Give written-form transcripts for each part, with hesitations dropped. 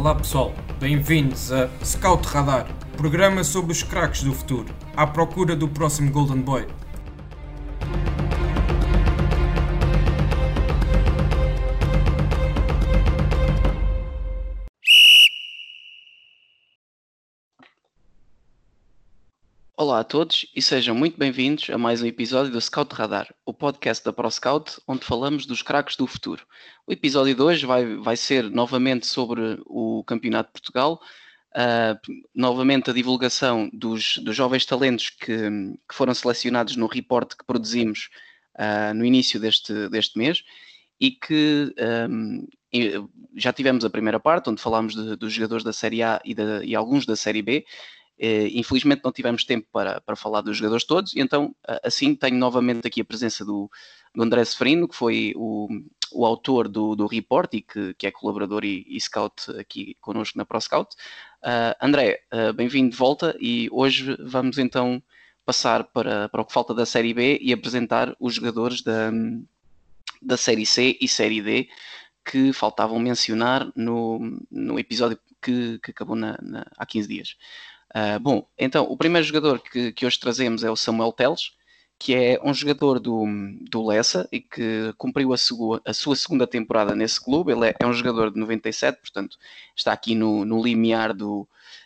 Olá pessoal, bem-vindos a Scout Radar, programa sobre os craques do futuro, à procura do próximo Golden Boy. Olá a todos e sejam muito bem-vindos a mais um episódio do Scout Radar, o podcast da ProScout, onde falamos dos craques do futuro. O episódio de hoje vai ser novamente sobre o Campeonato de Portugal, novamente a divulgação dos jovens talentos que foram selecionados no report que produzimos no início deste mês e que já tivemos a primeira parte, onde falámos dos jogadores da Série A e alguns da Série B. Infelizmente não tivemos tempo para falar dos jogadores todos, e então assim tenho novamente aqui a presença do André Farinha, que foi o autor do report e que é colaborador e scout aqui connosco na ProScout. André, bem-vindo de volta, e hoje vamos então passar para o que falta da Série B e apresentar os jogadores da Série C e Série D que faltavam mencionar no episódio que acabou há 15 dias. Bom, então o primeiro jogador que hoje trazemos é o Samuel Teles, que é um jogador do Leça e que cumpriu a sua segunda temporada nesse clube. Ele é um jogador de 97, portanto está aqui no limiar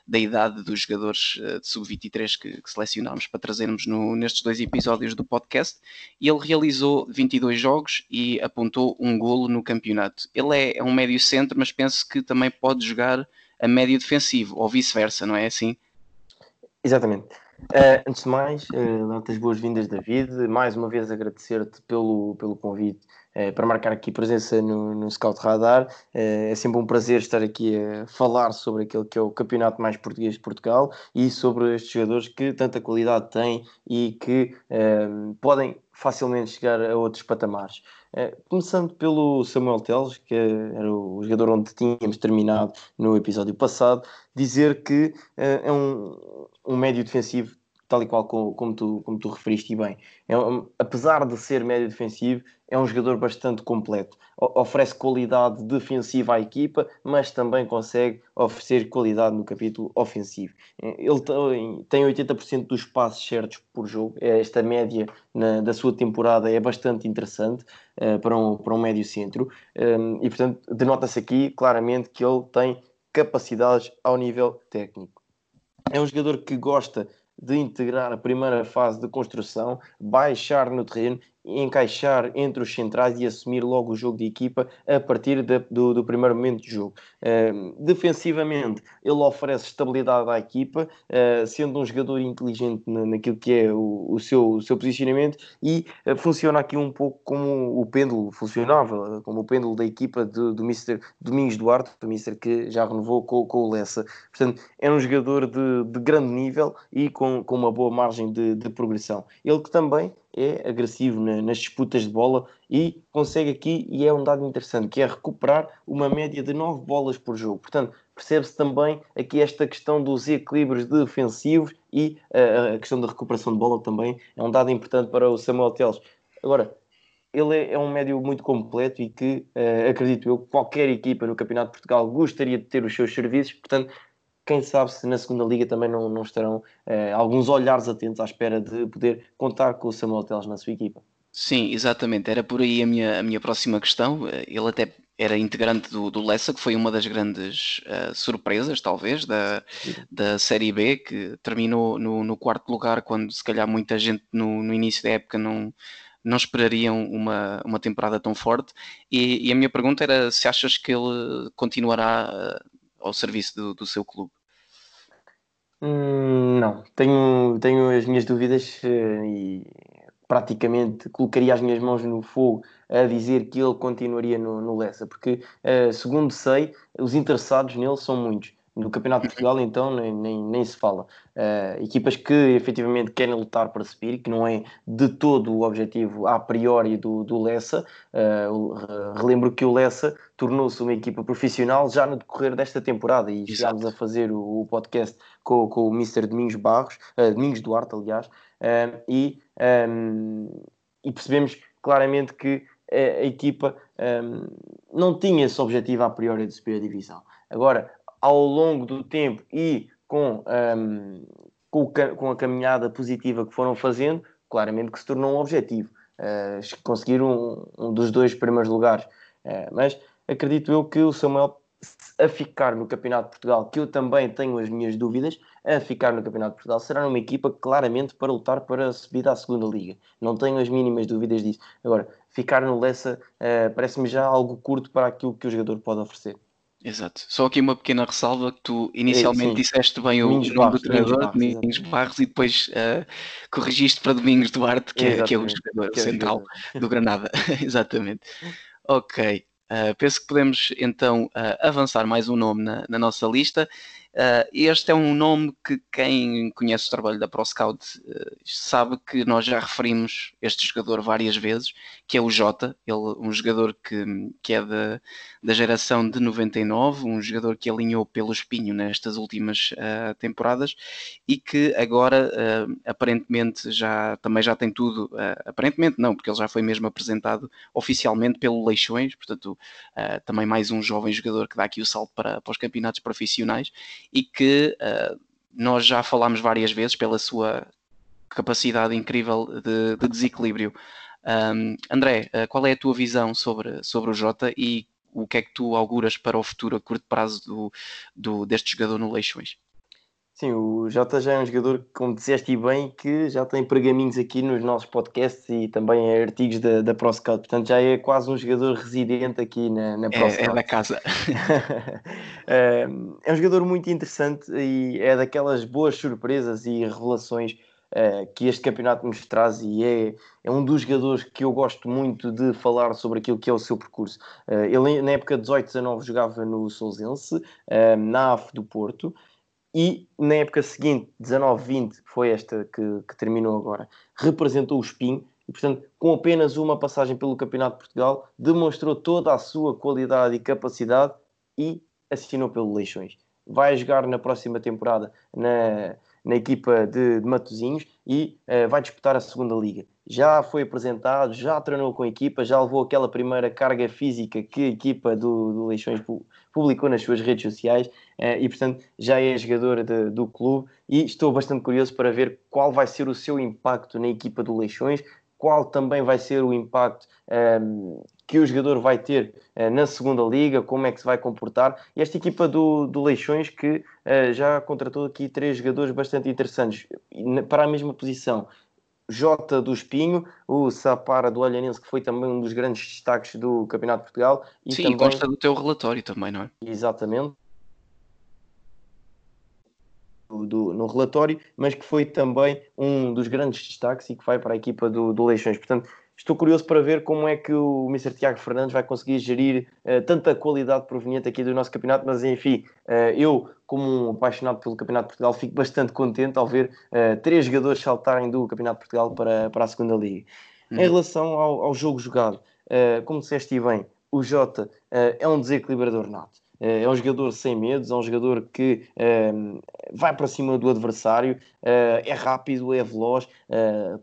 da idade dos jogadores de sub-23 que selecionámos para trazermos nestes dois episódios do podcast, e ele realizou 22 jogos e apontou um golo no campeonato. Ele é um médio centro, mas penso que também pode jogar a médio defensivo, ou vice-versa, não é assim? Exatamente. Antes de mais, dar-te as boas-vindas, David. Mais uma vez agradecer-te pelo convite para marcar aqui presença no Scout Radar. É sempre um prazer estar aqui a falar sobre aquele que é o campeonato mais português de Portugal e sobre estes jogadores que tanta qualidade têm e que podem facilmente chegar a outros patamares. Começando pelo Samuel Teles, que era o jogador onde tínhamos terminado no episódio passado, dizer que é um médio defensivo, tal e qual como tu referiste bem. Apesar de ser médio defensivo, é um jogador bastante completo. Oferece qualidade defensiva à equipa, mas também consegue oferecer qualidade no capítulo ofensivo. Ele tem 80% dos passes certos por jogo. Esta média da sua temporada é bastante interessante para um médio centro. E, portanto, denota-se aqui claramente que ele tem capacidades ao nível técnico. É um jogador que gosta de integrar a primeira fase de construção, baixar no terreno, encaixar entre os centrais e assumir logo o jogo de equipa a partir do primeiro momento de jogo. Defensivamente, ele oferece estabilidade à equipa, sendo um jogador inteligente naquilo que é o seu posicionamento, e funciona aqui um pouco como o pêndulo funcionava, como o pêndulo da equipa do Mr. Domingos Duarte, o Mr. que já renovou com o Leça. Portanto, é um jogador de grande nível e com uma boa margem de progressão. Ele que também é agressivo nas disputas de bola e consegue aqui, e é um dado interessante, que é recuperar uma média de 9 bolas por jogo. Portanto, percebe-se também aqui esta questão dos equilíbrios defensivos e a questão da recuperação de bola também é um dado importante para o Samuel Teles. Agora, ele é um médio muito completo e que, acredito eu, qualquer equipa no Campeonato de Portugal gostaria de ter os seus serviços. Portanto, quem sabe se na 2ª Liga também não estarão alguns olhares atentos à espera de poder contar com o Samuel Teles na sua equipa. Sim, exatamente. Era por aí a minha próxima questão. Ele até era integrante do Leça, que foi uma das grandes surpresas, talvez, da Série B, que terminou no quarto lugar, quando se calhar muita gente no início da época não esperariam uma temporada tão forte. E a minha pergunta era se achas que ele continuará ao serviço do seu clube? Não. Tenho as minhas dúvidas e praticamente colocaria as minhas mãos no fogo a dizer que ele continuaria no Leça, porque, segundo sei, os interessados nele são muitos. No Campeonato de Portugal, então, nem se fala. Equipas que, efetivamente, querem lutar para subir, que não é de todo o objetivo, a priori, do Leça. Relembro que o Leça tornou-se uma equipa profissional já no decorrer desta temporada, e chegámos a fazer o podcast com o Mr. Domingos Duarte, aliás, e percebemos claramente que a equipa não tinha esse objetivo, a priori, de subir a divisão. Agora, ao longo do tempo e com a caminhada positiva que foram fazendo, claramente que se tornou um objetivo conseguir um dos dois primeiros lugares. Mas acredito eu que o Samuel, a ficar no Campeonato de Portugal, que eu também tenho as minhas dúvidas, a ficar no Campeonato de Portugal, será uma equipa claramente para lutar para a subida à 2ª Liga. Não tenho as mínimas dúvidas disso. Agora, ficar no Leça parece-me já algo curto para aquilo que o jogador pode oferecer. Exato. Só aqui uma pequena ressalva, que tu inicialmente disseste bem o nome do treinador, Domingos Barros, e depois corrigiste para Domingos Duarte, que é o jogador central do Granada. Exatamente. Ok. Penso que podemos então avançar mais um nome na nossa lista. Este é um nome que quem conhece o trabalho da ProScout sabe que nós já referimos este jogador várias vezes, que é o Jota. Ele, um jogador que é da geração de 99, um jogador que alinhou pelo Espinho nestas últimas temporadas e que agora aparentemente já tem tudo, aparentemente não, porque ele já foi mesmo apresentado oficialmente pelo Leixões, portanto também mais um jovem jogador que dá aqui o salto para os campeonatos profissionais e que nós já falámos várias vezes pela sua capacidade incrível de desequilíbrio. André, qual é a tua visão sobre o Jota e o que é que tu auguras para o futuro a curto prazo deste jogador no Leixões? Sim, o Jota já é um jogador, como disseste bem, que já tem pergaminhos aqui nos nossos podcasts e também em artigos da ProScout. Portanto, já é quase um jogador residente aqui na ProScout. É da casa. É um jogador muito interessante e é daquelas boas surpresas e revelações que este campeonato nos traz, e é um dos jogadores que eu gosto muito de falar sobre aquilo que é o seu percurso. Ele, na época de 18-19, jogava no Sousense, na AF do Porto, e na época seguinte, 19-20, foi esta que terminou agora, representou o Espinho e, portanto, com apenas uma passagem pelo Campeonato de Portugal, demonstrou toda a sua qualidade e capacidade e assinou pelo Leixões. Vai jogar na próxima temporada na equipa de Matosinhos e vai disputar a 2ª Liga. Já foi apresentado, já treinou com a equipa, já levou aquela primeira carga física que a equipa do Leixões publicou nas suas redes sociais e, portanto, já é jogador do clube e estou bastante curioso para ver qual vai ser o seu impacto na equipa do Leixões, qual também vai ser o impacto que o jogador vai ter na 2ª Liga, como é que se vai comportar. E esta equipa do Leixões que já contratou aqui 3 jogadores bastante interessantes para a mesma posição. Jota do Espinho, o Sapara do Olhanense, que foi também um dos grandes destaques do Campeonato de Portugal. E sim, também consta do teu relatório também, não é? Exatamente. No relatório, mas que foi também um dos grandes destaques e que vai para a equipa do Leixões. Portanto, estou curioso para ver como é que o Mr. Tiago Fernandes vai conseguir gerir tanta qualidade proveniente aqui do nosso campeonato, mas enfim, eu, como um apaixonado pelo Campeonato de Portugal, fico bastante contente ao ver 3 jogadores saltarem do Campeonato de Portugal para a 2ª Liga. Em relação ao jogo jogado, como disseste bem, o Jota é um desequilibrador nato. É um jogador sem medos, é um jogador que vai para cima do adversário, é rápido, é veloz,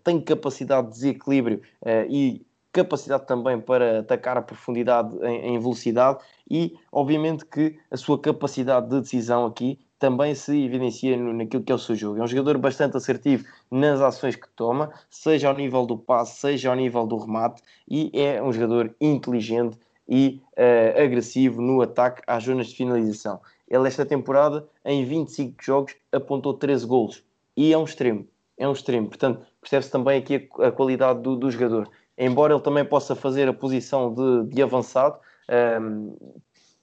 tem capacidade de desequilíbrio e capacidade também para atacar a profundidade em velocidade e, obviamente, que a sua capacidade de decisão aqui também se evidencia naquilo que é o seu jogo. É um jogador bastante assertivo nas ações que toma, seja ao nível do passe, seja ao nível do remate, e é um jogador inteligente e agressivo no ataque às zonas de finalização. Ele, esta temporada, em 25 jogos, apontou 13 golos. E é um extremo. Portanto, percebe-se também aqui a qualidade do jogador. Embora ele também possa fazer a posição de avançado,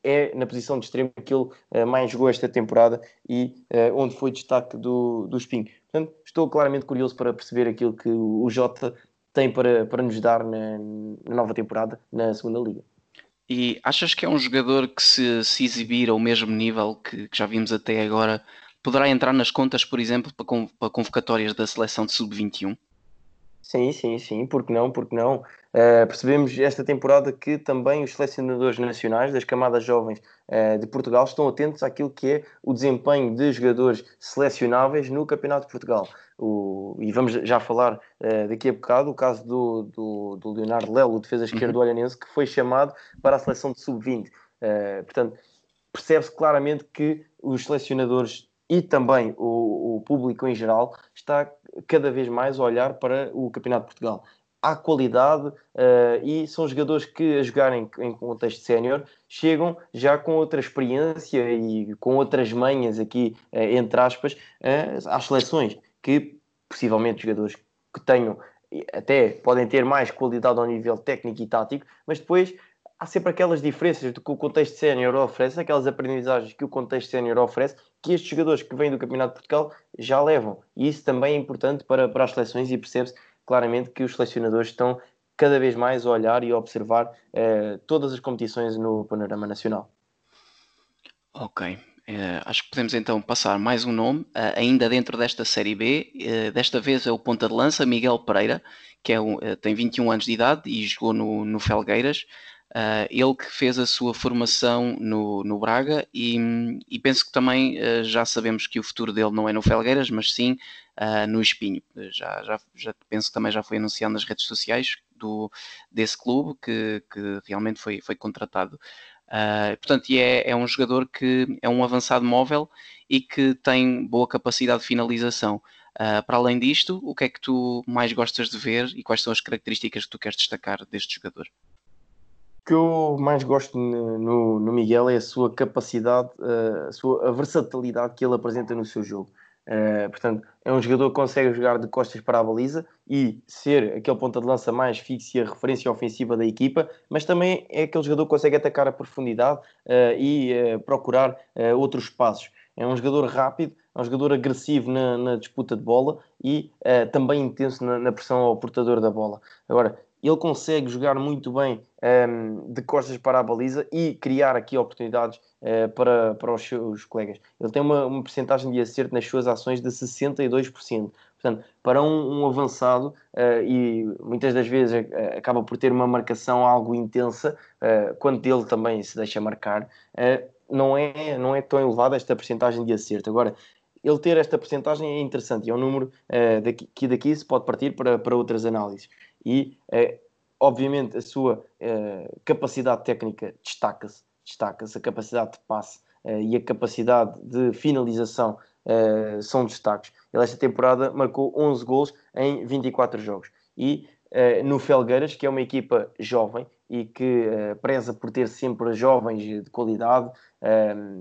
é na posição de extremo que ele mais jogou esta temporada e onde foi destaque do Espinho. Portanto, estou claramente curioso para perceber aquilo que o Jota tem para nos dar na nova temporada, na 2ª Liga. E achas que é um jogador que se exibir ao mesmo nível que já vimos até agora, poderá entrar nas contas, por exemplo, para convocatórias da seleção de sub-21? Sim, porque não? Percebemos esta temporada que também os selecionadores nacionais das camadas jovens de Portugal estão atentos àquilo que é o desempenho de jogadores selecionáveis no Campeonato de Portugal. E vamos já falar daqui a bocado o caso do Leonardo Lelo, o defesa esquerdo do Olhanense, que foi chamado para a seleção de sub-20. Portanto, percebe-se claramente que os selecionadores e também o público em geral está cada vez mais a olhar para o Campeonato de Portugal. Há qualidade e são jogadores que, a jogarem em contexto sénior, chegam já com outra experiência e com outras manhas aqui, entre aspas, às seleções, que possivelmente jogadores que tenham, até podem ter mais qualidade ao nível técnico e tático, mas depois há sempre aquelas diferenças do que o contexto sénior oferece, aquelas aprendizagens que o contexto sénior oferece, que estes jogadores que vêm do Campeonato de Portugal já levam. E isso também é importante para as seleções, e percebe-se claramente que os selecionadores estão cada vez mais a olhar e a observar todas as competições no panorama nacional. Ok, acho que podemos então passar mais um nome, ainda dentro desta Série B. Desta vez é o ponta de lança Miguel Pereira, que tem 21 anos de idade e jogou no Felgueiras. Ele que fez a sua formação no Braga e penso que também já sabemos que o futuro dele não é no Felgueiras, mas sim no Espinho. Já penso que também já foi anunciado nas redes sociais desse clube que realmente foi contratado. Portanto, é um jogador que é um avançado móvel e que tem boa capacidade de finalização. Para além disto, o que é que tu mais gostas de ver e quais são as características que tu queres destacar deste jogador? O que eu mais gosto no Miguel é a sua capacidade, a versatilidade que ele apresenta no seu jogo. Portanto, é um jogador que consegue jogar de costas para a baliza e ser aquele ponta de lança mais fixo e a referência ofensiva da equipa, mas também é aquele jogador que consegue atacar a profundidade e procurar outros espaços. É um jogador rápido, é um jogador agressivo na disputa de bola e também intenso na pressão ao portador da bola. Agora, ele consegue jogar muito bem de costas para a baliza e criar aqui oportunidades para os seus colegas. Ele tem uma percentagem de acerto nas suas ações de 62%. Portanto, para um avançado, e muitas das vezes acaba por ter uma marcação algo intensa, quando ele também se deixa marcar, não é tão elevada esta percentagem de acerto. Agora, ele ter esta percentagem é interessante, é um número que daqui se pode partir para outras análises. E, obviamente, a sua capacidade técnica destaca-se, a capacidade de passe e a capacidade de finalização são destaques. Ele, esta temporada, marcou 11 golos em 24 jogos. E no Felgueiras, que é uma equipa jovem e que preza por ter sempre jovens de qualidade,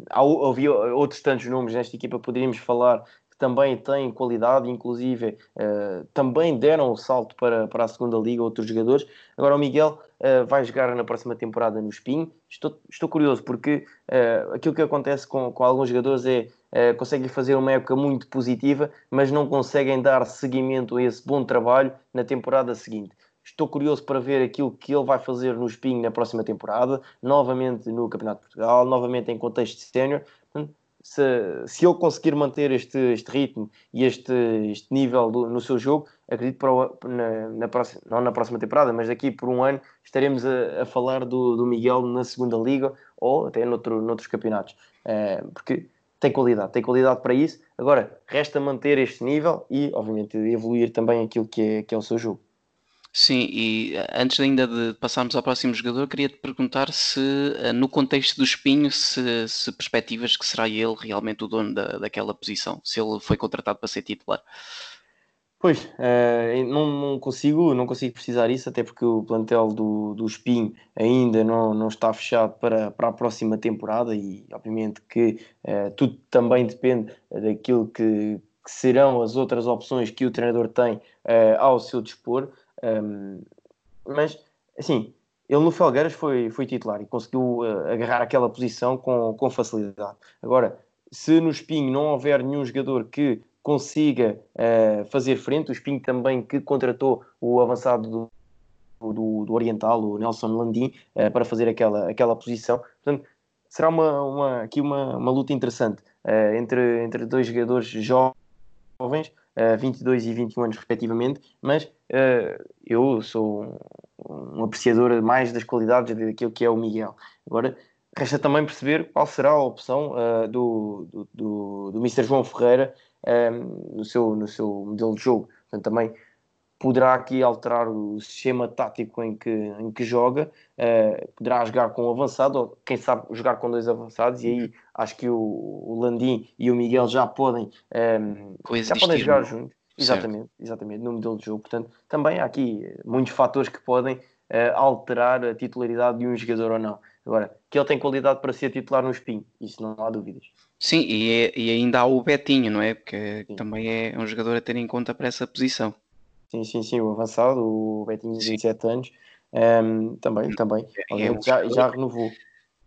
havia outros tantos nomes nesta equipa que poderíamos falar, também têm qualidade, inclusive também deram o salto para a 2ª Liga outros jogadores. Agora o Miguel vai jogar na próxima temporada no Espinho. Estou curioso porque aquilo que acontece com alguns jogadores é conseguem fazer uma época muito positiva, mas não conseguem dar seguimento a esse bom trabalho na temporada seguinte. Estou curioso para ver aquilo que ele vai fazer no Espinho na próxima temporada, novamente no Campeonato de Portugal, novamente em contexto de sénior. Se ele conseguir manter este ritmo e este nível no seu jogo, acredito que não na próxima temporada, mas daqui por um ano estaremos a falar do Miguel na 2ª Liga ou até noutros campeonatos, porque tem qualidade para isso. Agora, resta manter este nível e, obviamente, evoluir também aquilo que é o seu jogo. Sim, e antes ainda de passarmos ao próximo jogador, queria-te perguntar se, no contexto do Espinho, se perspectivas que será ele realmente o dono daquela posição, se ele foi contratado para ser titular. Pois, não consigo precisar isso, até porque o plantel do Espinho ainda não está fechado para a próxima temporada e, obviamente, que tudo também depende daquilo que serão as outras opções que o treinador tem ao seu dispor. Mas, assim, ele no Felgueiras foi titular e conseguiu agarrar aquela posição com facilidade. Agora, se no Espinho não houver nenhum jogador que consiga fazer frente, o Espinho também que contratou o avançado do Oriental, o Nelson Landim, para fazer aquela posição. Portanto, será aqui uma luta interessante entre dois jogadores jovens, 22 e 21 anos respectivamente, mas eu sou um apreciador mais das qualidades daquilo que é o Miguel. Agora, resta também perceber qual será a opção do Mr. João Ferreira no seu modelo de jogo. Portanto, também poderá aqui alterar o sistema tático em que joga, poderá jogar com um avançado, ou quem sabe jogar com dois avançados, e aí acho que o Landim e o Miguel já podem jogar juntos. Exatamente, no modelo de jogo. Portanto, também há aqui muitos fatores que podem alterar a titularidade de um jogador ou não. Agora, que ele tem qualidade para ser titular no Espinho, isso não há dúvidas. Sim, e ainda há o Betinho, não é? Porque sim, também é um jogador a ter em conta para essa posição. Sim, o avançado, o Betinho de 17 anos, também. Já renovou.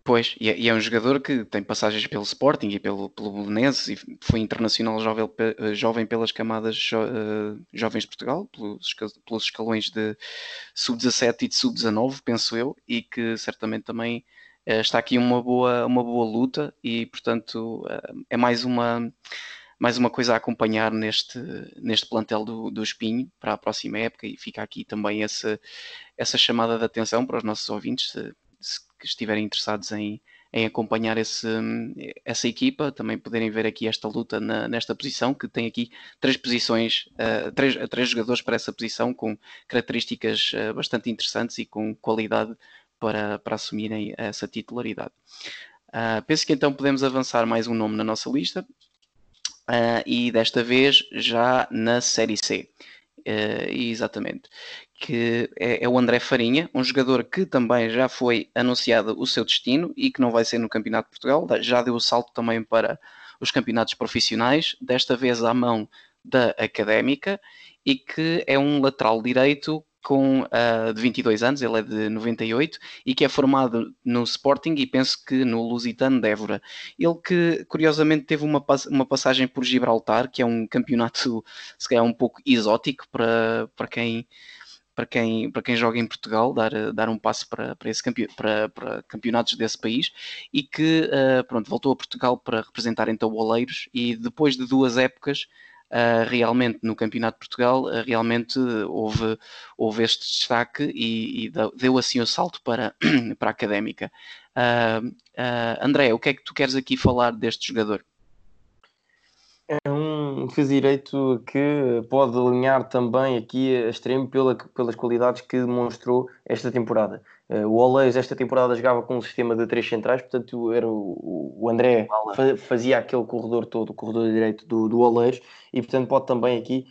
Pois, e é um jogador que tem passagens pelo Sporting e pelo Bolonense, e foi internacional jovem pelas camadas jovens de Portugal, pelos escalões de sub-17 e de sub-19, penso eu, e que certamente também está aqui uma boa luta, e portanto é mais uma coisa a acompanhar neste plantel do Espinho para a próxima época, e fica aqui também essa chamada de atenção para os nossos ouvintes, se estiverem interessados em acompanhar essa equipa, também poderem ver aqui esta luta nesta posição, que tem aqui três posições, três jogadores para essa posição, com características bastante interessantes e com qualidade para assumirem essa titularidade. Penso que então podemos avançar mais um nome na nossa lista. E desta vez já na Série C, exatamente, que é o André Farinha, um jogador que também já foi anunciado o seu destino e que não vai ser no Campeonato de Portugal, já deu o salto também para os campeonatos profissionais, desta vez à mão da Académica, e que é um lateral direito de 22 anos, ele é de 98, e que é formado no Sporting e penso que no Lusitano de Évora. Ele que, curiosamente, teve uma passagem por Gibraltar, que é um campeonato, se calhar, um pouco exótico para quem joga em Portugal, dar um passo para campeonatos desse país, e que voltou a Portugal para representar então o Oleiros, e depois de duas épocas realmente no Campeonato de Portugal, realmente houve este destaque e deu assim o salto para a Académica. André, o que é que tu queres aqui falar deste jogador? É um defesa direito que pode alinhar também aqui a extremo pelas qualidades que demonstrou esta temporada. O Oleiros esta temporada jogava com um sistema de três centrais, portanto era o André fazia aquele corredor todo, o corredor direito do Oleiros, e portanto pode também aqui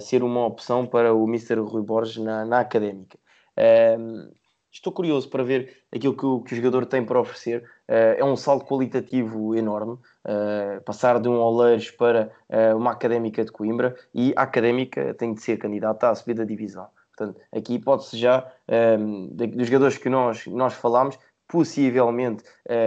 ser uma opção para o Mr. Rui Borges na Académica. Estou curioso para ver aquilo que o jogador tem para oferecer. É um salto qualitativo enorme, passar de um Oleiros para uma Académica de Coimbra, e a Académica tem de ser candidata à subida da divisão. Portanto, aqui pode-se já, dos jogadores que nós falámos, possivelmente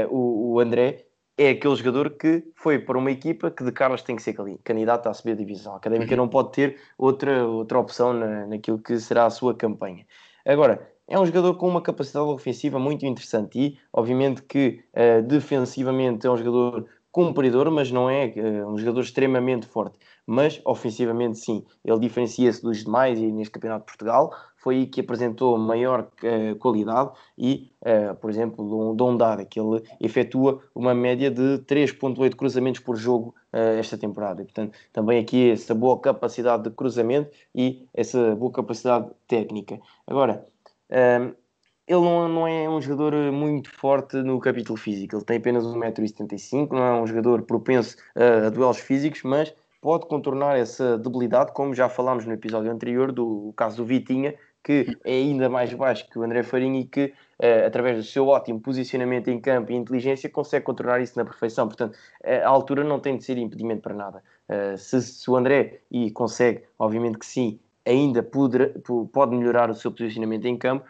o André é aquele jogador que foi para uma equipa que de caras tem que ser candidato à subir a divisão. A Académica não pode ter outra opção naquilo que será a sua campanha. Agora, é um jogador com uma capacidade ofensiva muito interessante e, obviamente, que defensivamente é um jogador cumpridor, mas não é um jogador extremamente forte. Mas, ofensivamente, sim, ele diferencia-se dos demais, e neste Campeonato de Portugal foi aí que apresentou maior qualidade e, por exemplo, o Dom Dada, que ele efetua uma média de 3.8 cruzamentos por jogo esta temporada. E, portanto, também aqui essa boa capacidade de cruzamento e essa boa capacidade técnica. Agora, ele não é um jogador muito forte no capítulo físico, ele tem apenas 1,75 m, não é um jogador propenso a duelos físicos, mas pode contornar essa debilidade, como já falámos no episódio anterior, do caso do Vitinha, que é ainda mais baixo que o André Farinha e que, através do seu ótimo posicionamento em campo e inteligência, consegue contornar isso na perfeição. Portanto, a altura não tem de ser impedimento para nada. Se o André, e consegue, obviamente que sim, ainda pode melhorar o seu posicionamento em campo,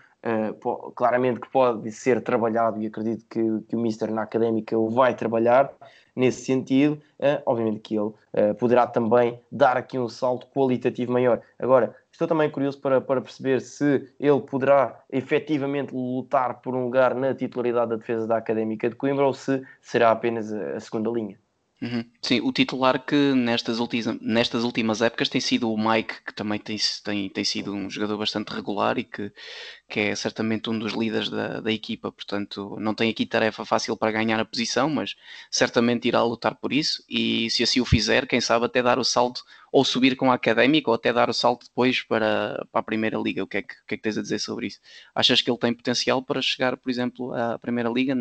claramente que pode ser trabalhado, e acredito que o Mister na Académica o vai trabalhar nesse sentido. Obviamente que ele poderá também dar aqui um salto qualitativo maior. Agora, estou também curioso para perceber se ele poderá efetivamente lutar por um lugar na titularidade da defesa da Académica de Coimbra, ou se será apenas a segunda linha. Uhum. Sim, o titular que nestas últimas épocas tem sido o Mike, que também tem sido um jogador bastante regular e que é certamente um dos líderes da equipa. Portanto, não tem aqui tarefa fácil para ganhar a posição, mas certamente irá lutar por isso, e se assim o fizer, quem sabe até dar o salto, ou subir com a Académica, ou até dar o salto depois para a Primeira Liga. O que é que tens a dizer sobre isso? Achas que ele tem potencial para chegar, por exemplo, à Primeira Liga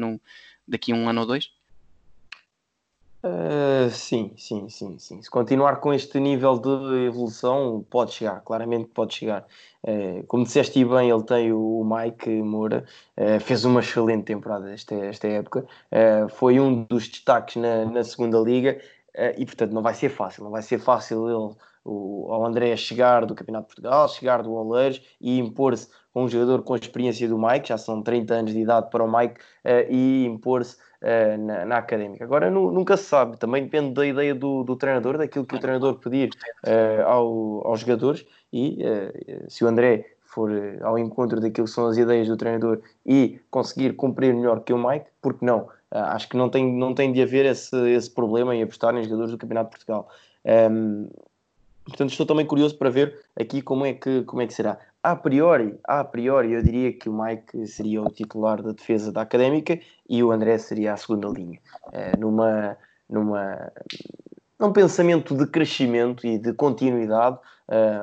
daqui a um ano ou dois? Sim. Se continuar com este nível de evolução, pode chegar, claramente pode chegar. Como disseste bem, ele tem o Mike Moura, fez uma excelente temporada esta época, foi um dos destaques na segunda liga, e portanto não vai ser fácil ele, ao André, chegar do Campeonato de Portugal, chegar do Oleiros e impor-se com um jogador com a experiência do Mike, já são 30 anos de idade para o Mike, e impor-se na Académica. Agora nunca se sabe, também depende da ideia do treinador, daquilo que o treinador pedir aos jogadores, e se o André for ao encontro daquilo que são as ideias do treinador e conseguir cumprir melhor que o Mike, porque não? Acho que não tem de haver esse problema em apostar em jogadores do Campeonato de Portugal. Portanto, estou também curioso para ver aqui como é que será. A priori, eu diria que o Mike seria o titular da defesa da Académica e o André seria a segunda linha. Num pensamento de crescimento e de continuidade,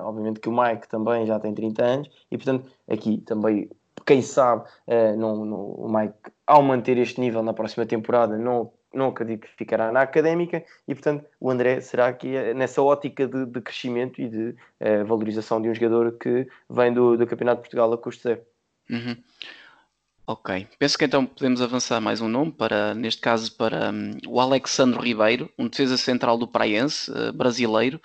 obviamente que o Mike também já tem 30 anos e, portanto, aqui também, quem sabe, o Mike, ao manter este nível na próxima temporada, não acredito que ficará na Académica e, portanto, o André será aqui nessa ótica de crescimento e de valorização de um jogador que vem do Campeonato de Portugal a custo zero. Uhum. Ok, penso que então podemos avançar mais um nome, neste caso para o Alexandre Ribeiro, um defesa central do Praiense, brasileiro,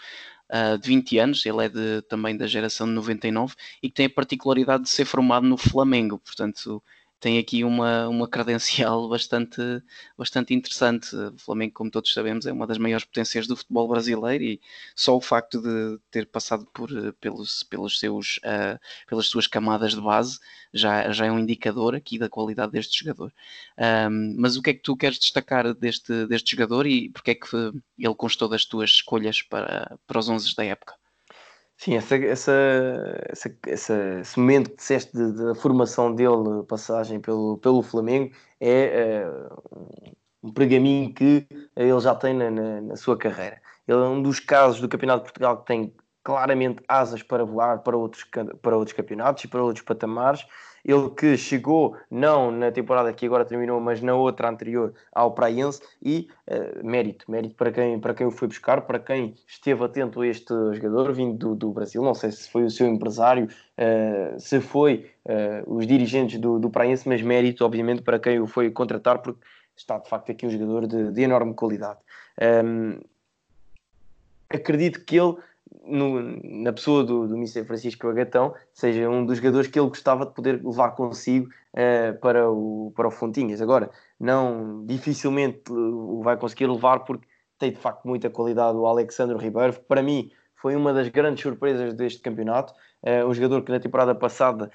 de 20 anos, ele é também da geração de 99 e que tem a particularidade de ser formado no Flamengo, portanto... Tem aqui uma credencial bastante interessante. O Flamengo, como todos sabemos, é uma das maiores potências do futebol brasileiro e só o facto de ter passado pelas suas camadas de base já é um indicador aqui da qualidade deste jogador. Mas o que é que tu queres destacar deste jogador e porque é que ele constou das tuas escolhas para os 11 da época? Sim, esse momento que disseste da formação dele, passagem pelo Flamengo, é um pergaminho que ele já tem na sua carreira. Ele é um dos casos do Campeonato de Portugal que tem claramente asas para voar para outros campeonatos e para outros patamares. Ele que chegou, não na temporada que agora terminou, mas na outra anterior ao Praiense, e mérito para quem o foi buscar, para quem esteve atento a este jogador vindo do Brasil. Não sei se foi o seu empresário, se foi os dirigentes do Praiense, mas mérito, obviamente, para quem o foi contratar, porque está, de facto, aqui um jogador de enorme qualidade. Acredito que ele... na pessoa do Mr. Francisco Agatão, seja um dos jogadores que ele gostava de poder levar consigo para o Fontinhas. Agora, não, dificilmente o vai conseguir levar, porque tem de facto muita qualidade o Alexandre Ribeiro. Para mim, foi uma das grandes surpresas deste campeonato. Um jogador que na temporada passada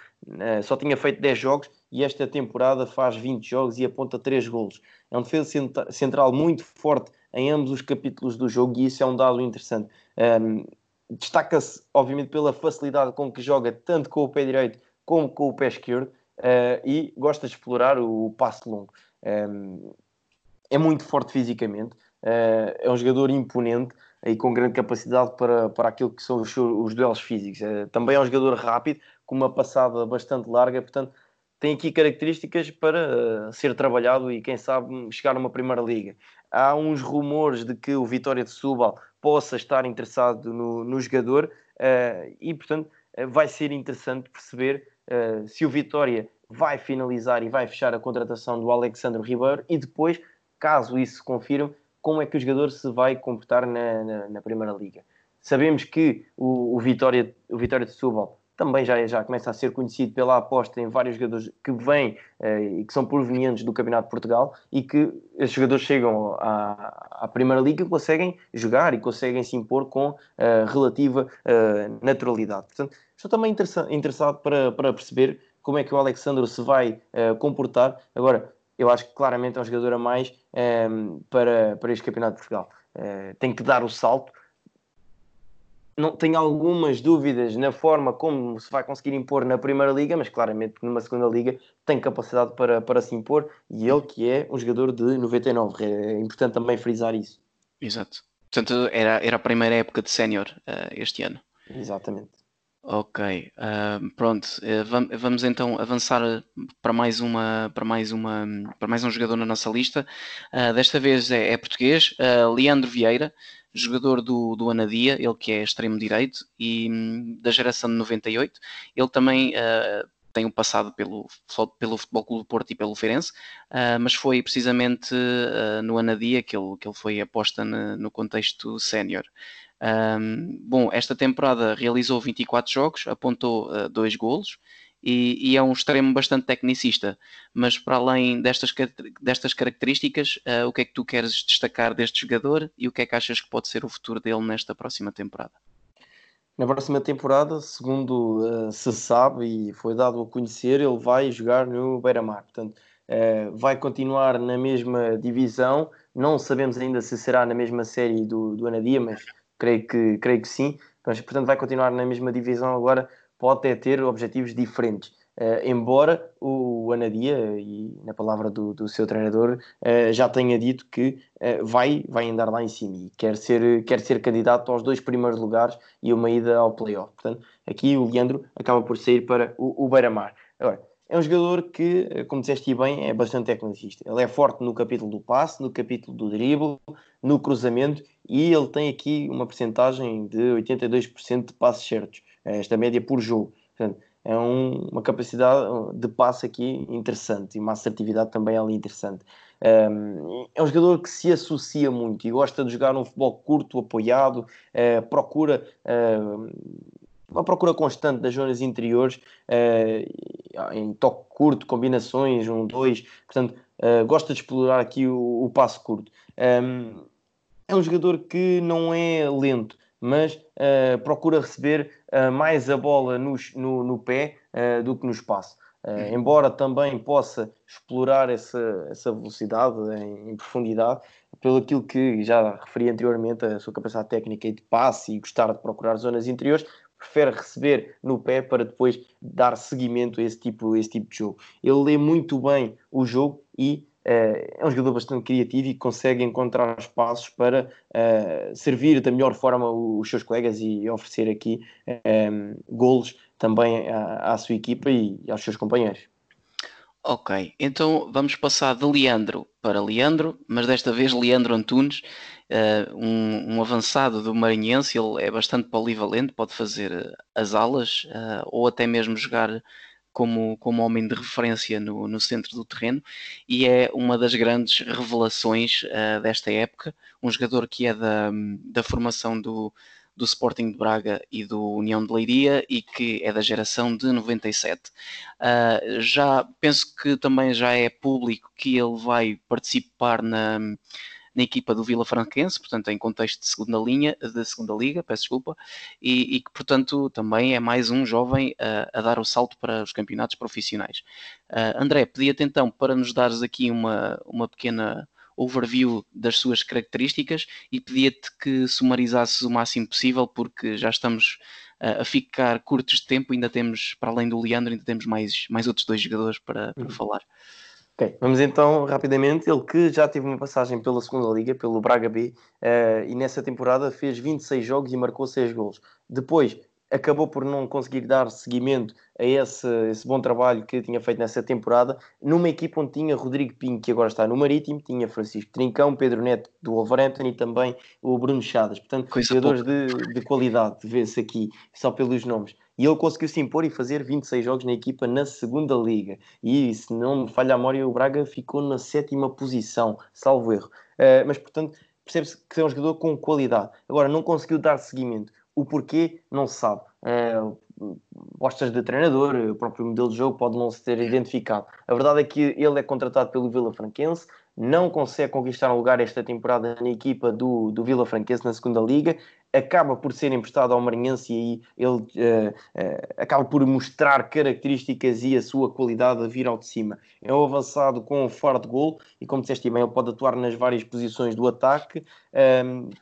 só tinha feito 10 jogos e esta temporada faz 20 jogos e aponta 3 golos. É um defesa central muito forte em ambos os capítulos do jogo e isso é um dado interessante. Destaca-se, obviamente, pela facilidade com que joga, tanto com o pé direito como com o pé esquerdo, e gosta de explorar o passe longo. É muito forte fisicamente, é um jogador imponente e com grande capacidade para aquilo que são os duelos físicos. Também é um jogador rápido, com uma passada bastante larga, portanto, tem aqui características para ser trabalhado e, quem sabe, chegar a uma Primeira Liga. Há uns rumores de que o Vitória de Setúbal possa estar interessado no jogador, e, portanto, vai ser interessante perceber se o Vitória vai finalizar e vai fechar a contratação do Alexandre Ribeiro e depois, caso isso se confirme, como é que o jogador se vai comportar na Primeira Liga. Sabemos que o Vitória de Setúbal também já começa a ser conhecido pela aposta em vários jogadores que vêm e que são provenientes do Campeonato de Portugal e que esses jogadores chegam à Primeira Liga e conseguem jogar e conseguem se impor com relativa naturalidade. Portanto, estou também interessado para perceber como é que o Alexandre se vai comportar. Agora, eu acho que claramente é um jogador a mais para este Campeonato de Portugal. Tem que dar o salto. Não, tenho algumas dúvidas na forma como se vai conseguir impor na Primeira Liga, mas claramente numa Segunda Liga tem capacidade para se impor, e ele que é um jogador de 99, é importante também frisar isso. Exato. Portanto, era a primeira época de sénior este ano. Exatamente. Ok, pronto. Vamos então avançar para mais um jogador na nossa lista. Desta vez é português, Leandro Vieira, jogador do Anadia, ele que é extremo direito e da geração de 98. Ele também tem um passado pelo Futebol Clube do Porto e pelo Feirense, mas foi precisamente no Anadia que ele foi aposta no contexto sénior. Bom, esta temporada realizou 24 jogos, apontou 2 golos e é um extremo bastante tecnicista, mas para além destas características, o que é que tu queres destacar deste jogador e o que é que achas que pode ser o futuro dele nesta próxima temporada? Na próxima temporada, segundo se sabe e foi dado a conhecer, ele vai jogar no Beira-Mar, portanto vai continuar na mesma divisão, não sabemos ainda se será na mesma série do Anadia, mas creio que sim, mas portanto vai continuar na mesma divisão agora, pode até ter objetivos diferentes, embora o Anadia, e na palavra do seu treinador, já tenha dito que vai andar lá em cima e quer ser candidato aos 2 primeiros lugares e uma ida ao play-off. Portanto, aqui o Leandro acaba por sair para o Beira-Mar. Agora, é um jogador que, como disseste bem, é bastante tecnicista. Ele é forte no capítulo do passe, no capítulo do drible, no cruzamento, e ele tem aqui uma percentagem de 82% de passes certos, esta média por jogo. Portanto, é uma capacidade de passe aqui interessante e uma assertividade também ali interessante. É um jogador que se associa muito e gosta de jogar um futebol curto, apoiado, procura... uma procura constante das zonas interiores, em toque curto, combinações, 1-2, portanto, gosta de explorar aqui o passo curto. É um jogador que não é lento, mas procura receber mais a bola no pé do que no espaço. Embora também possa explorar essa velocidade em profundidade, pelo aquilo que já referi anteriormente, a sua capacidade técnica e de passe e gostar de procurar zonas interiores, prefere receber no pé para depois dar seguimento a esse tipo de jogo. Ele lê muito bem o jogo e é um jogador bastante criativo e consegue encontrar espaços para servir da melhor forma os seus colegas e oferecer aqui golos também à sua equipa e aos seus companheiros. Ok, então vamos passar de Leandro para Leandro, mas desta vez Leandro Antunes, um avançado do Maranhense. Ele é bastante polivalente, pode fazer as alas ou até mesmo jogar como homem de referência no centro do terreno, e é uma das grandes revelações desta época, um jogador que é da formação do Sporting de Braga e do União de Leiria e que é da geração de 97. Já penso que também já é público que ele vai participar na equipa do Vila Franquense, portanto em contexto de segunda liga, peço desculpa, e que portanto também é mais um jovem a dar o salto para os campeonatos profissionais. André, pedia-te então para nos dares aqui uma pequena overview das suas características e pedia-te que sumarizasses o máximo possível, porque já estamos a ficar curtos de tempo, ainda temos, para além do Leandro, ainda temos mais outros 2 jogadores para falar. Ok, vamos então rapidamente. Ele que já teve uma passagem pela Segunda Liga, pelo Braga B, e nessa temporada fez 26 jogos e marcou 6 golos. Depois acabou por não conseguir dar seguimento a esse bom trabalho que tinha feito nessa temporada, numa equipa onde tinha Rodrigo Pinho, que agora está no Marítimo, tinha Francisco Trincão, Pedro Neto do Wolverhampton e também o Bruno Chadas. Portanto, jogadores de qualidade, vê-se aqui, só pelos nomes. E ele conseguiu se impor e fazer 26 jogos na equipa na Segunda Liga. E, se não me falha a memória, o Braga ficou na 7ª posição, salvo erro. Mas, portanto, percebe-se que é um jogador com qualidade. Agora, não conseguiu dar seguimento. O porquê não se sabe. Postas de treinador, o próprio modelo de jogo pode não se ter identificado. A verdade é que ele é contratado pelo Vila Franquense, não consegue conquistar um lugar esta temporada na equipa do Vila Franquense na Segunda Liga, acaba por ser emprestado ao Maranhense e aí ele acaba por mostrar características e a sua qualidade a vir ao de cima. É um avançado com um forte golo e, como disseste bem, ele pode atuar nas várias posições do ataque.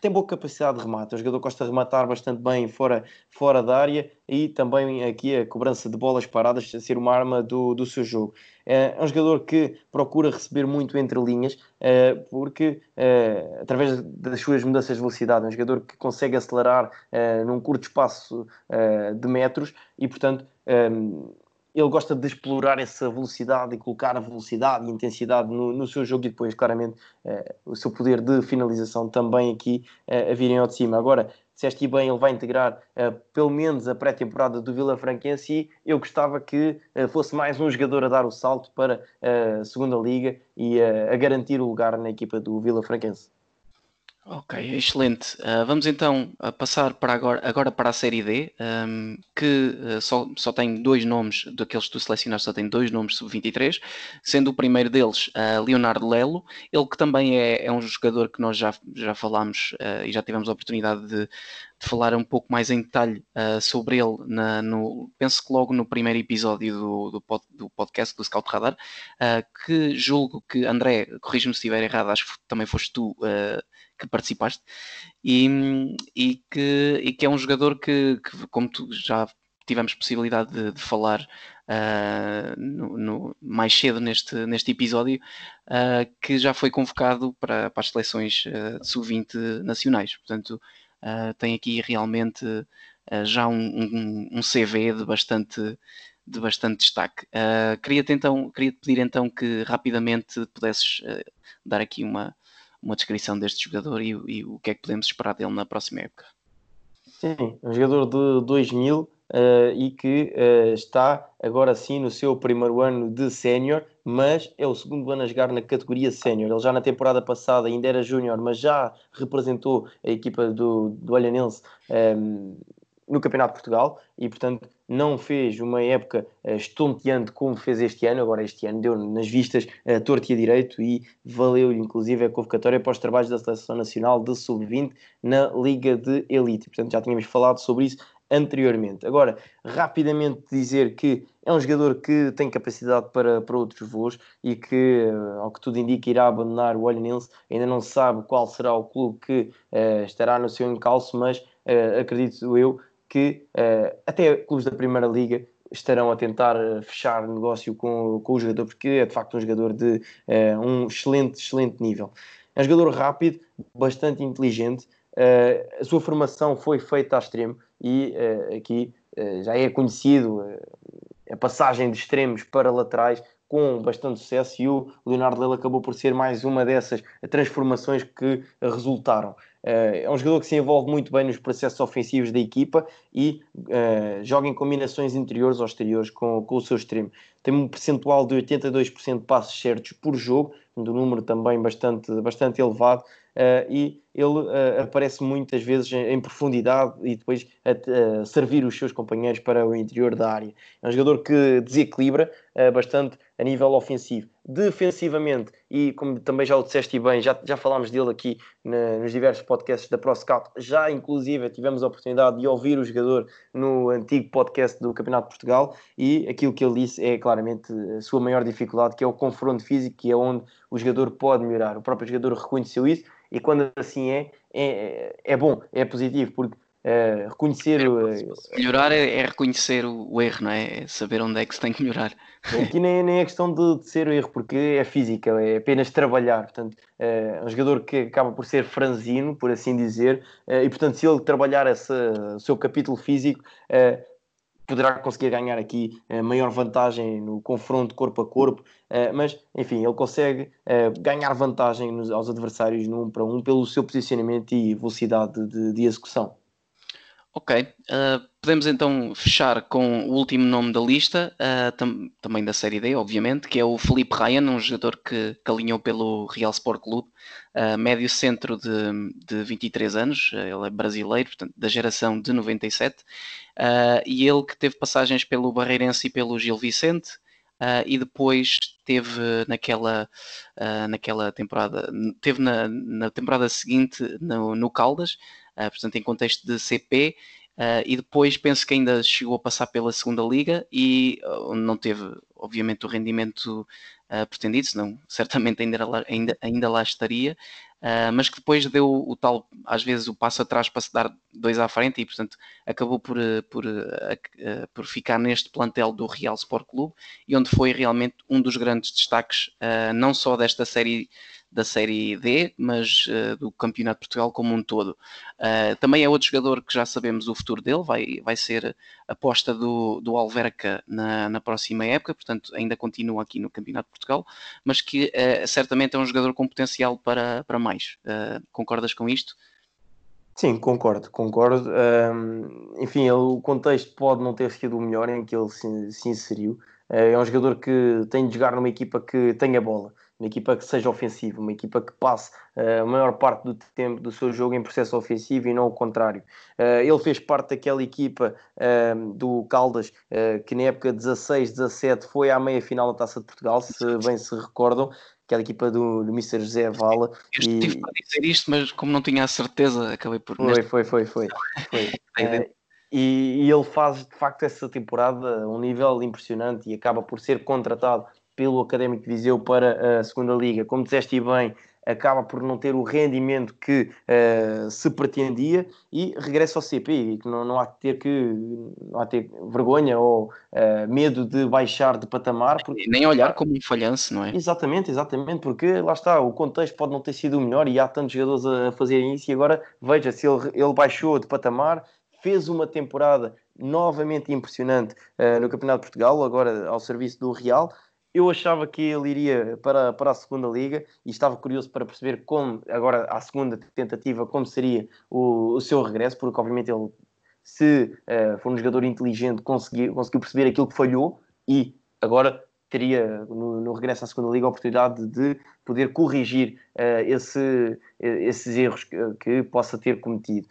Tem boa capacidade de remate, o jogador gosta de rematar bastante bem fora da área e também aqui a cobrança de bolas paradas a ser uma arma do seu jogo. É um jogador que procura receber muito entre linhas, porque através das suas mudanças de velocidade, é um jogador que consegue acelerar num curto espaço de metros e, portanto, ele gosta de explorar essa velocidade e colocar a velocidade e intensidade no seu jogo e depois, claramente, o seu poder de finalização também aqui a virem ao de cima. Agora, disseste bem, ele vai integrar pelo menos a pré-temporada do Vila Franquense e eu gostava que fosse mais um jogador a dar o salto para a 2ª Liga e a garantir o lugar na equipa do Vila Franquense. Ok, excelente. Vamos então passar para agora para a Série D, que só tem dois nomes, daqueles que tu selecionaste só tem dois nomes sub-23, sendo o primeiro deles Leonardo Lelo, ele que também é um jogador que nós já falámos e já tivemos a oportunidade de falar um pouco mais em detalhe sobre ele, penso que logo no primeiro episódio do podcast do Scout Radar, que julgo que, André, corrige-me se estiver errado, acho que também foste tu que participaste, e que é um jogador que como tu já tivemos possibilidade de falar mais cedo neste episódio, que já foi convocado para as seleções sub-20 nacionais, portanto... tem aqui realmente já um CV de bastante destaque. Queria-te pedir então que rapidamente pudesses dar aqui uma descrição deste jogador e o que é que podemos esperar dele na próxima época. Sim, um jogador de 2000 e que está agora sim no seu primeiro ano de sénior, mas é o segundo ano a jogar na categoria sénior. Ele já na temporada passada ainda era júnior, mas já representou a equipa do Olhanense no Campeonato de Portugal e, portanto, não fez uma época estonteante como fez este ano. Agora este ano deu nas vistas torto e a direito e valeu-lhe inclusive a convocatória para os trabalhos da Seleção Nacional de Sub-20 na Liga de Elite. Portanto, já tínhamos falado sobre isso anteriormente. Agora, rapidamente dizer que é um jogador que tem capacidade para outros voos e que, ao que tudo indica, irá abandonar o Olhanense. Ainda não se sabe qual será o clube que estará no seu encalço, mas acredito eu que até clubes da Primeira Liga estarão a tentar fechar negócio com o jogador, porque é de facto um jogador de um excelente nível. É um jogador rápido, bastante inteligente. A sua formação foi feita a extremo e aqui já é conhecido a passagem de extremos para laterais com bastante sucesso e o Leonardo Lelo acabou por ser mais uma dessas transformações que resultaram. É um jogador que se envolve muito bem nos processos ofensivos da equipa e joga em combinações interiores ou exteriores com o seu extremo. Tem um percentual de 82% de passos certos por jogo, um número também bastante elevado, e ele aparece muitas vezes em profundidade e depois a servir os seus companheiros para o interior da área. É um jogador que desequilibra bastante a nível ofensivo. Defensivamente, e como também já o disseste bem, já falámos dele aqui nos diversos podcasts da ProScout, já inclusive tivemos a oportunidade de ouvir o jogador no antigo podcast do Campeonato de Portugal e aquilo que ele disse é claramente a sua maior dificuldade, que é o confronto físico, que é onde o jogador pode melhorar. O próprio jogador reconheceu isso e quando assim é bom, é positivo, porque reconhecer... melhorar é reconhecer o erro, não é? É saber onde é que se tem que melhorar. Aqui nem é questão de ser o erro, porque é física, é apenas trabalhar. Portanto, é um jogador que acaba por ser franzino, por assim dizer, e portanto se ele trabalhar o seu capítulo físico... poderá conseguir ganhar aqui maior vantagem no confronto corpo a corpo, mas, enfim, ele consegue ganhar vantagem aos adversários no 1-1 pelo seu posicionamento e velocidade de execução. Ok, podemos então fechar com o último nome da lista, também da Série D, obviamente, que é o Felipe Ryan, um jogador que alinhou pelo Real Sport Clube, médio centro de 23 anos, ele é brasileiro, portanto, da geração de 97, e ele que teve passagens pelo Barreirense e pelo Gil Vicente, e depois teve naquela temporada, teve na temporada seguinte no Caldas, portanto em contexto de CP, e depois penso que ainda chegou a passar pela 2ª Liga e não teve, obviamente, o rendimento pretendido, senão certamente ainda lá estaria, mas que depois deu o tal, às vezes, o passo atrás para se dar dois à frente e, portanto, acabou por ficar neste plantel do Real Sport Clube e onde foi realmente um dos grandes destaques, não só desta série, da Série D, mas do Campeonato de Portugal como um todo. Também é outro jogador que já sabemos o futuro dele, vai ser aposta do Alverca na próxima época, portanto ainda continua aqui no Campeonato de Portugal, mas que certamente é um jogador com potencial para mais. Concordas com isto? Sim, concordo. Enfim, o contexto pode não ter sido o melhor em que ele se inseriu. É um jogador que tem de jogar numa equipa que tenha bola, uma equipa que seja ofensiva, uma equipa que passe a maior parte do tempo do seu jogo em processo ofensivo e não o contrário. Ele fez parte daquela equipa do Caldas que na época 16-17 foi à meia-final da Taça de Portugal, se bem se recordam, aquela equipa do Mr. José Vala. Eu estive para dizer isto, mas como não tinha a certeza, acabei por... Foi. E ele faz, de facto, essa temporada um nível impressionante e acaba por ser contratado pelo Académico de Viseu para a 2ª Liga. Como disseste bem, acaba por não ter o rendimento que se pretendia e regressa ao CP, e que não há de ter vergonha ou medo de baixar de patamar. Porque... nem olhar como um falhanço, não é? Exatamente, porque lá está, o contexto pode não ter sido o melhor e há tantos jogadores a fazerem isso e agora veja, se ele baixou de patamar, fez uma temporada novamente impressionante no Campeonato de Portugal, agora ao serviço do Real. Eu achava que ele iria para a 2ª Liga e estava curioso para perceber como, agora à segunda tentativa, como seria o seu regresso, porque obviamente ele, se for um jogador inteligente, conseguiu perceber aquilo que falhou e agora teria, no regresso à 2ª Liga, a oportunidade de poder corrigir esses erros que possa ter cometido.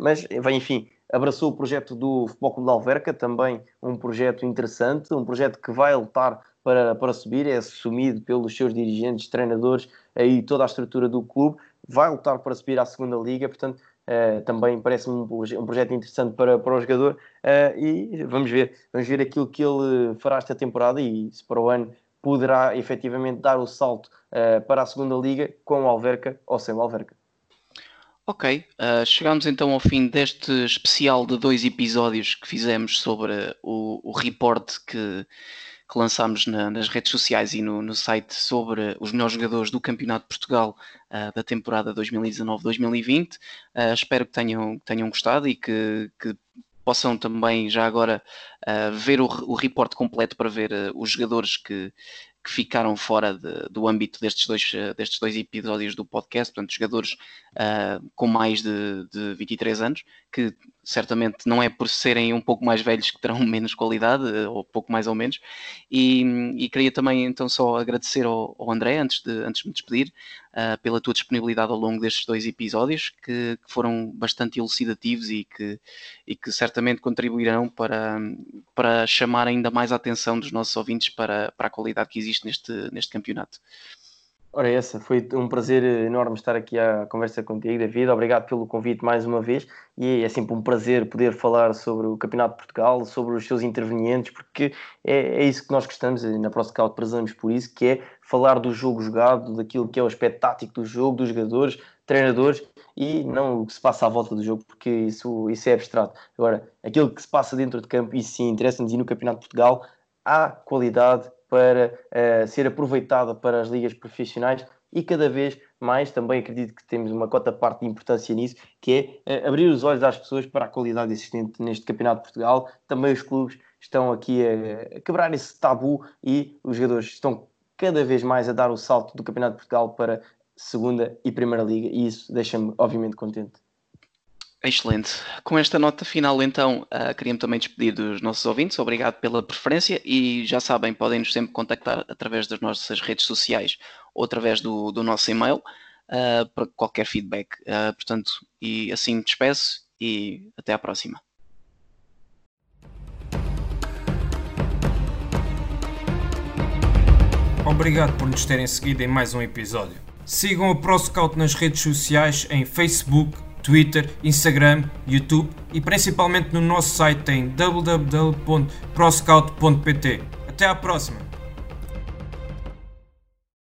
Mas, enfim... abraçou o projeto do Futebol Clube de Alverca, também um projeto interessante, um projeto que vai lutar para subir, é assumido pelos seus dirigentes, treinadores e toda a estrutura do clube, vai lutar para subir à 2ª Liga, portanto também parece-me um projeto interessante para o jogador e vamos ver aquilo que ele fará esta temporada e se para o ano poderá efetivamente dar o salto para a 2ª Liga com o Alverca ou sem o Alverca. Ok, chegamos então ao fim deste especial de 2 episódios que fizemos sobre o report que lançámos nas redes sociais e no site sobre os melhores jogadores do Campeonato de Portugal da temporada 2019-2020. Espero que tenham gostado e que possam também já agora ver o report completo para ver os jogadores que ficaram fora do âmbito destes dois episódios do podcast, portanto, jogadores com mais de 23 anos, que certamente não é por serem um pouco mais velhos que terão menos qualidade, ou pouco mais ou menos, e queria também então só agradecer ao André, antes de me despedir, pela tua disponibilidade ao longo destes 2 episódios, que foram bastante elucidativos e que certamente contribuirão para chamar ainda mais a atenção dos nossos ouvintes para a qualidade que existe neste campeonato. Ora, essa foi um prazer enorme estar aqui à conversa contigo, David. Obrigado pelo convite mais uma vez e é sempre um prazer poder falar sobre o Campeonato de Portugal, sobre os seus intervenientes, porque é isso que nós gostamos, na ProScout prezamos por isso, que é falar do jogo jogado, daquilo que é o aspecto tático do jogo, dos jogadores, treinadores e não o que se passa à volta do jogo, porque isso é abstrato. Agora, aquilo que se passa dentro de campo, isso sim interessa-nos e no Campeonato de Portugal há qualidade para ser aproveitada para as ligas profissionais e cada vez mais, também acredito que temos uma cota-parte de importância nisso, que é abrir os olhos às pessoas para a qualidade existente neste Campeonato de Portugal. Também os clubes estão aqui a quebrar esse tabu e os jogadores estão cada vez mais a dar o salto do Campeonato de Portugal para a 2ª e Primeira Liga e isso deixa-me obviamente contente. Excelente. Com esta nota final, então, queríamos também despedir dos nossos ouvintes. Obrigado pela preferência e já sabem, podem-nos sempre contactar através das nossas redes sociais ou através do nosso e-mail para qualquer feedback. Portanto, e assim me despeço e até à próxima. Obrigado por nos terem seguido em mais um episódio. Sigam a ProScout nas redes sociais em Facebook, Twitter, Instagram, YouTube e principalmente no nosso site em www.proscout.pt. Até à próxima!